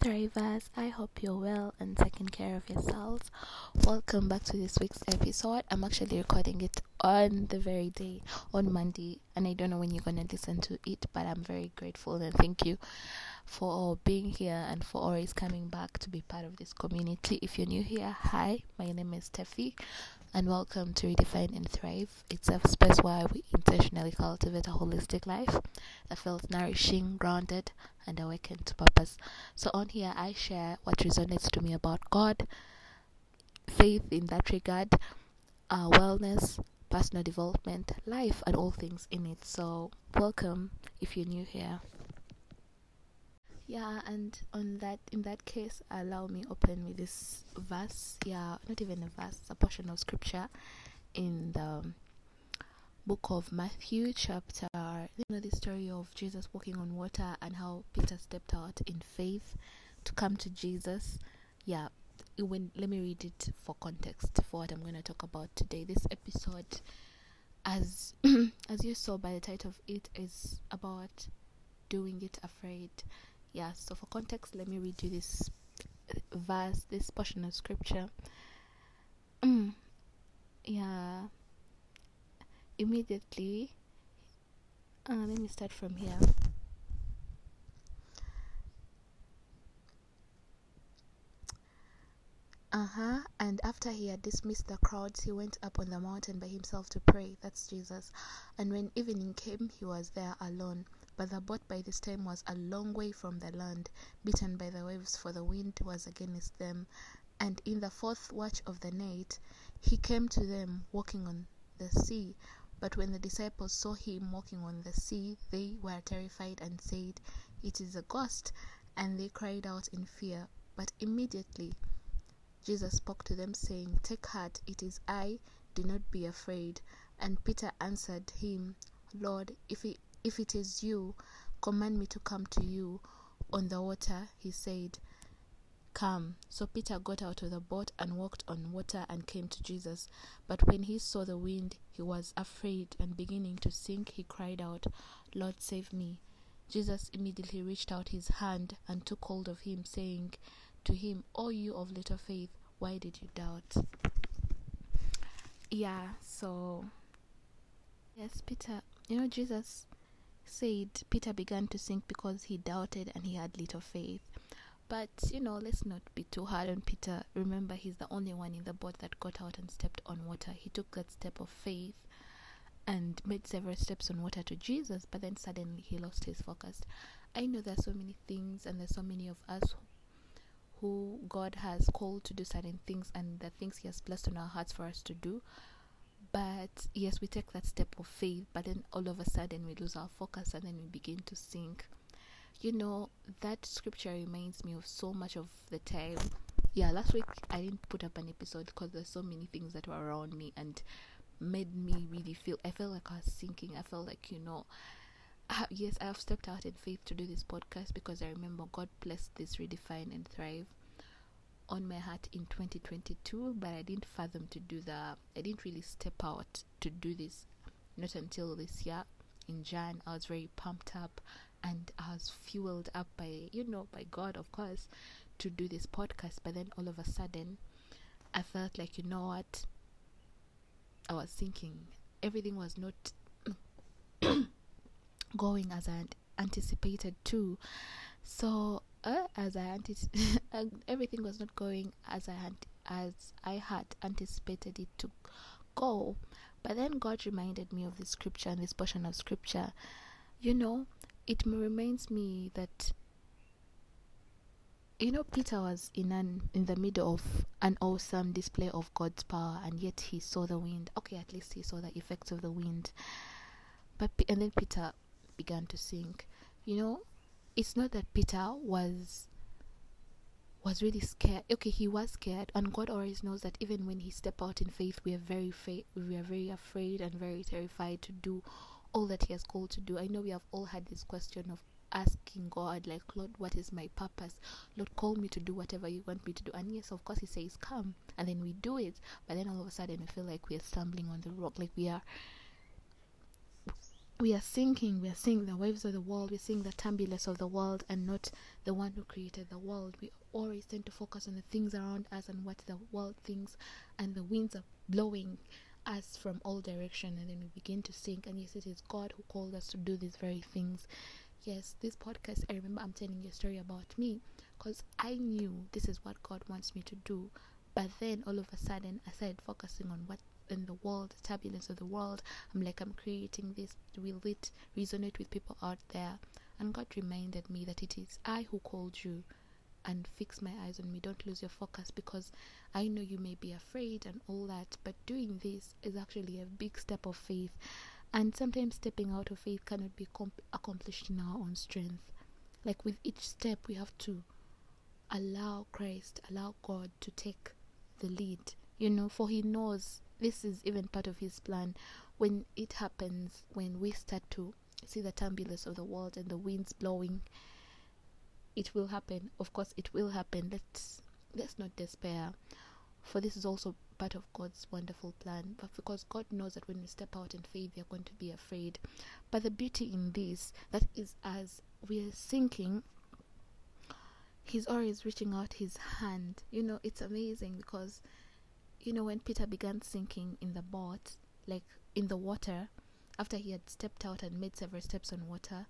Thrivers, I hope you're well and taking care of yourselves. Welcome back to this week's episode. I'm actually recording it on the very day, on Monday, and I don't know when you're going to listen to it, but I'm very grateful and thank you for being here and for always coming back to be part of this community. If you're new here, hi, my name is Stephy, and welcome to Redefine and Thrive. It's a space where we intentionally cultivate a holistic life that feels nourishing, grounded, and awakened to purpose. So on here, I share what resonates to me about God, faith in that regard, wellness, personal development, life, and all things in it. So welcome if you're new here. Yeah, and in that case, allow me open with this verse. Yeah, not even a verse, a portion of scripture in the book of Matthew chapter. You know the story of Jesus walking on water and how Peter stepped out in faith to come to Jesus. Yeah, let me read it for context for what I'm going to talk about today. This episode, as you saw by the title of it, is about doing it afraid. Yeah, so for context, let me read you this verse, this portion of scripture. Yeah. Immediately, let me start from here. And after he had dismissed the crowds, he went up on the mountain by himself to pray. That's Jesus. And when evening came, he was there alone. But the boat by this time was a long way from the land, beaten by the waves, for the wind was against them. And in the fourth watch of the night, he came to them walking on the sea. But when the disciples saw him walking on the sea, they were terrified and said, "It is a ghost." And they cried out in fear. But immediately Jesus spoke to them, saying, "Take heart, it is I, do not be afraid." And Peter answered him, "Lord, If it is you, command me to come to you on the water." He said, "Come." So Peter got out of the boat and walked on water and came to Jesus. But when he saw the wind, he was afraid, and beginning to sink, he cried out, "Lord, save me." Jesus immediately reached out his hand and took hold of him, saying to him, "O you of little faith, why did you doubt?" Yeah, so, yes, Peter, Jesus said Peter began to sink because he doubted and he had little faith. But let's not be too hard on Peter. Remember, he's the only one in the boat that got out and stepped on water. He took that step of faith and made several steps on water to Jesus, but then suddenly he lost his focus. I know there's so many things, and there's so many of us who God has called to do certain things, and the things he has placed on our hearts for us to do. But yes, we take that step of faith, but then all of a sudden we lose our focus and then we begin to sink. That scripture reminds me of so much of the time. Yeah, last week I didn't put up an episode because there's so many things that were around me and made me really I felt like I was sinking. I felt like, yes, I have stepped out in faith to do this podcast because I remember God blessed this Redefine and Thrive on my heart in 2022, but I didn't fathom to do that. I didn't really step out to do this, not until this year in Jan. I was very pumped up and I was fueled up by God, of course, to do this podcast. But then all of a sudden I felt like, I was thinking everything was not going as I anticipated to. So everything was not going as I had anticipated it to go. But then God reminded me of this scripture and this portion of scripture. It reminds me that Peter was in the middle of an awesome display of God's power, and yet he saw the wind. Okay, at least he saw the effects of the wind. But and then Peter began to sink. It's not that Peter was really scared. Okay, he was scared, and God always knows that even when he step out in faith, we are very afraid and very terrified to do all that he has called to do. I know we have all had this question of asking God, like, "Lord, what is my purpose? Lord, call me to do whatever you want me to do." And yes, of course, he says, "Come," and then we do it. But then all of a sudden, we feel like we are stumbling on the rock, like we are we are seeing the waves of the world, we're seeing the turbulence of the world, and not the one who created the world. We always tend to focus on the things around us and what the world thinks, and the winds are blowing us from all direction, and then we begin to sink. And yes, it is God who called us to do these very things. Yes, this podcast, I remember I'm telling you a story about me, because I knew this is what God wants me to do. But then all of a sudden I started focusing on what in the world, the turbulence of the world. I'm like, I'm creating this, will it resonate with people out there? And God reminded me that it is I who called you, and fix my eyes on me. Don't lose your focus, because I know you may be afraid and all that, but doing this is actually a big step of faith. And sometimes stepping out of faith cannot be accomplished in our own strength. Like, with each step we have to allow Christ, allow God to take the lead, for he knows. This is even part of his plan. When it happens, when we start to see the turbulence of the world and the winds blowing, it will happen. Of course, it will happen. Let's not despair, for this is also part of God's wonderful plan. But because God knows that when we step out in faith, we are going to be afraid. But the beauty in this, that is, as we are sinking, he's always reaching out his hand. It's amazing, because when Peter began sinking in the boat, like in the water, after he had stepped out and made several steps on water,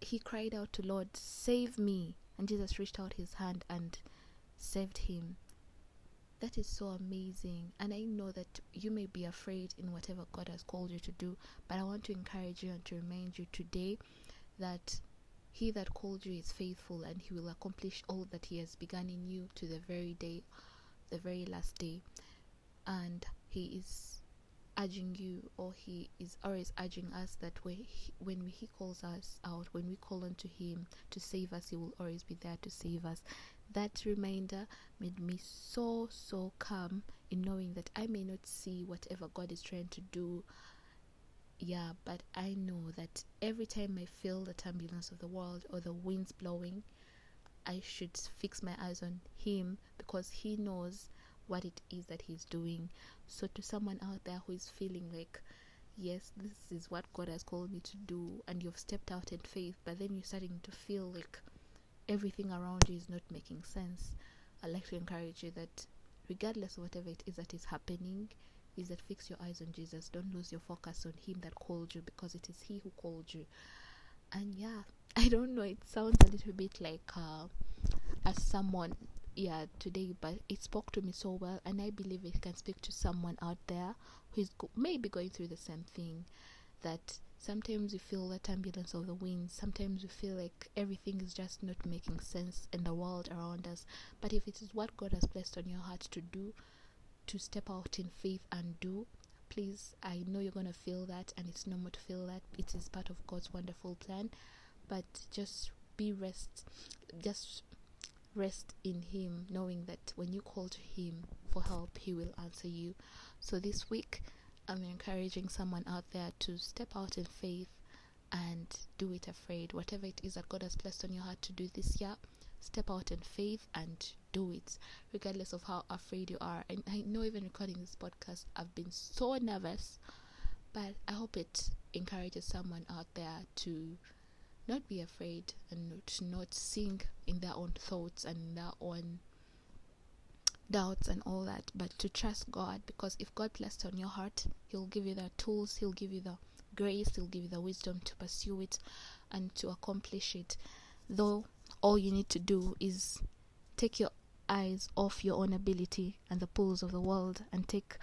he cried out to Lord, save me, and Jesus reached out his hand and saved him. That is so amazing. And I know that you may be afraid in whatever God has called you to do, but I want to encourage you and to remind you today that he that called you is faithful, and he will accomplish all that he has begun in you to the very last day. And he is urging you, or he is always urging us, that when he calls us out, when we call unto him to save us, he will always be there to save us. That reminder made me so calm in knowing that I may not see whatever God is trying to do, but I know that every time I feel the turbulence of the world or the winds blowing, I should fix my eyes on him, because he knows what it is that he's doing. So to someone out there who is feeling like, yes, this is what God has called me to do, and you've stepped out in faith, but then you're starting to feel like everything around you is not making sense, I'd like to encourage you that regardless of whatever it is that is happening, is that fix your eyes on Jesus. Don't lose your focus on him that called you, because it is he who called you. And I don't know, it sounds a little bit like as someone today, but it spoke to me so well, and I believe it can speak to someone out there who is maybe going through the same thing. That sometimes you feel the turbulence of the wind, sometimes you feel like everything is just not making sense in the world around us, but if it is what God has placed on your heart to do, to step out in faith and do, please, I know you're going to feel that, and it's normal to feel that. It is part of God's wonderful plan, but just rest in him, knowing that when you call to him for help, he will answer you. So this week, I'm encouraging someone out there to step out in faith and do it afraid. Whatever it is that God has placed on your heart to do this year, step out in faith and do it, regardless of how afraid you are. And I know, even recording this podcast, I've been so nervous, but I hope it encourages someone out there to not be afraid and to not sink in their own thoughts and their own doubts and all that, but to trust God, because if God placed on your heart, he'll give you the tools, he'll give you the grace, he'll give you the wisdom to pursue it and to accomplish it. Though all you need to do is take your eyes off your own ability and the pulls of the world, and take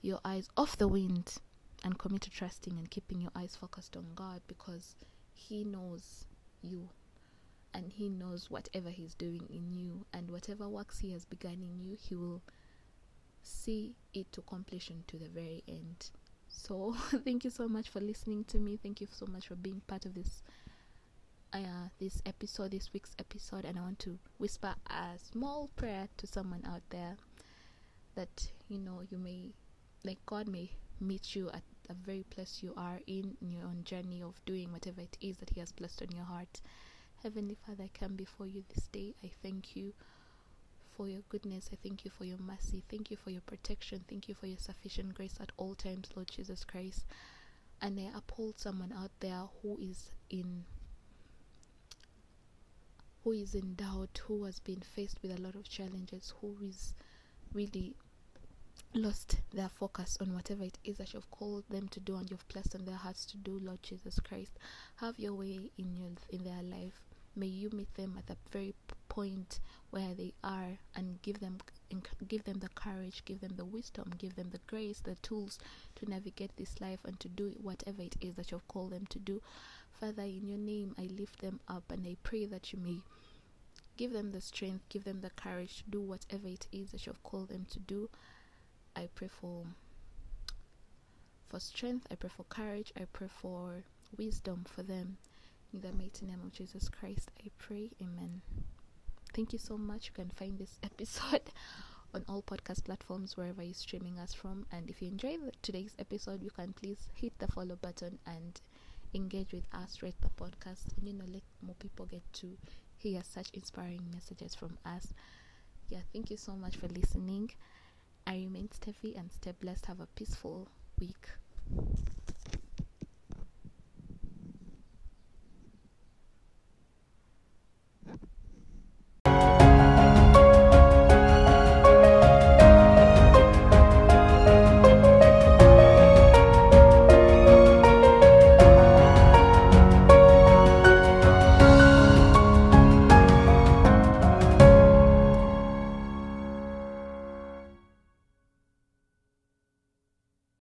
your eyes off the wind, and commit to trusting and keeping your eyes focused on God, because he knows you, and he knows whatever he's doing in you, and whatever works he has begun in you, he will see it to completion to the very end. So thank you so much for listening to me. Thank you so much for being part of this week's episode, and I want to whisper a small prayer to someone out there, that you may, like, God may meet you at the very place you are in your own journey of doing whatever it is that he has blessed on your heart. Heavenly Father, I come before you this day. I thank you for your goodness. I thank you for your mercy. Thank you for your protection. Thank you for your sufficient grace at all times, Lord Jesus Christ. And I uphold someone out there who is in doubt, who has been faced with a lot of challenges, who is really lost their focus on whatever it is that you've called them to do and you've placed in their hearts to do. Lord Jesus Christ, have your way in their life. May you meet them at the very point where they are and give them the courage, give them the wisdom, give them the grace, the tools to navigate this life and to do whatever it is that you've called them to do. Father, in your name, I lift them up and I pray that you may give them the strength, give them the courage to do whatever it is that you've called them to do. I pray for strength, I pray for courage, I pray for wisdom for them. In the mighty name of Jesus Christ, I pray. Amen. Thank you so much. You can find this episode on all podcast platforms wherever you're streaming us from. And if you enjoyed today's episode, you can please hit the follow button and engage with us, rate the podcast, and let more people get to hear such inspiring messages from us. Yeah, thank you so much for listening. I remain Stephy, and stay blessed. Have a peaceful week.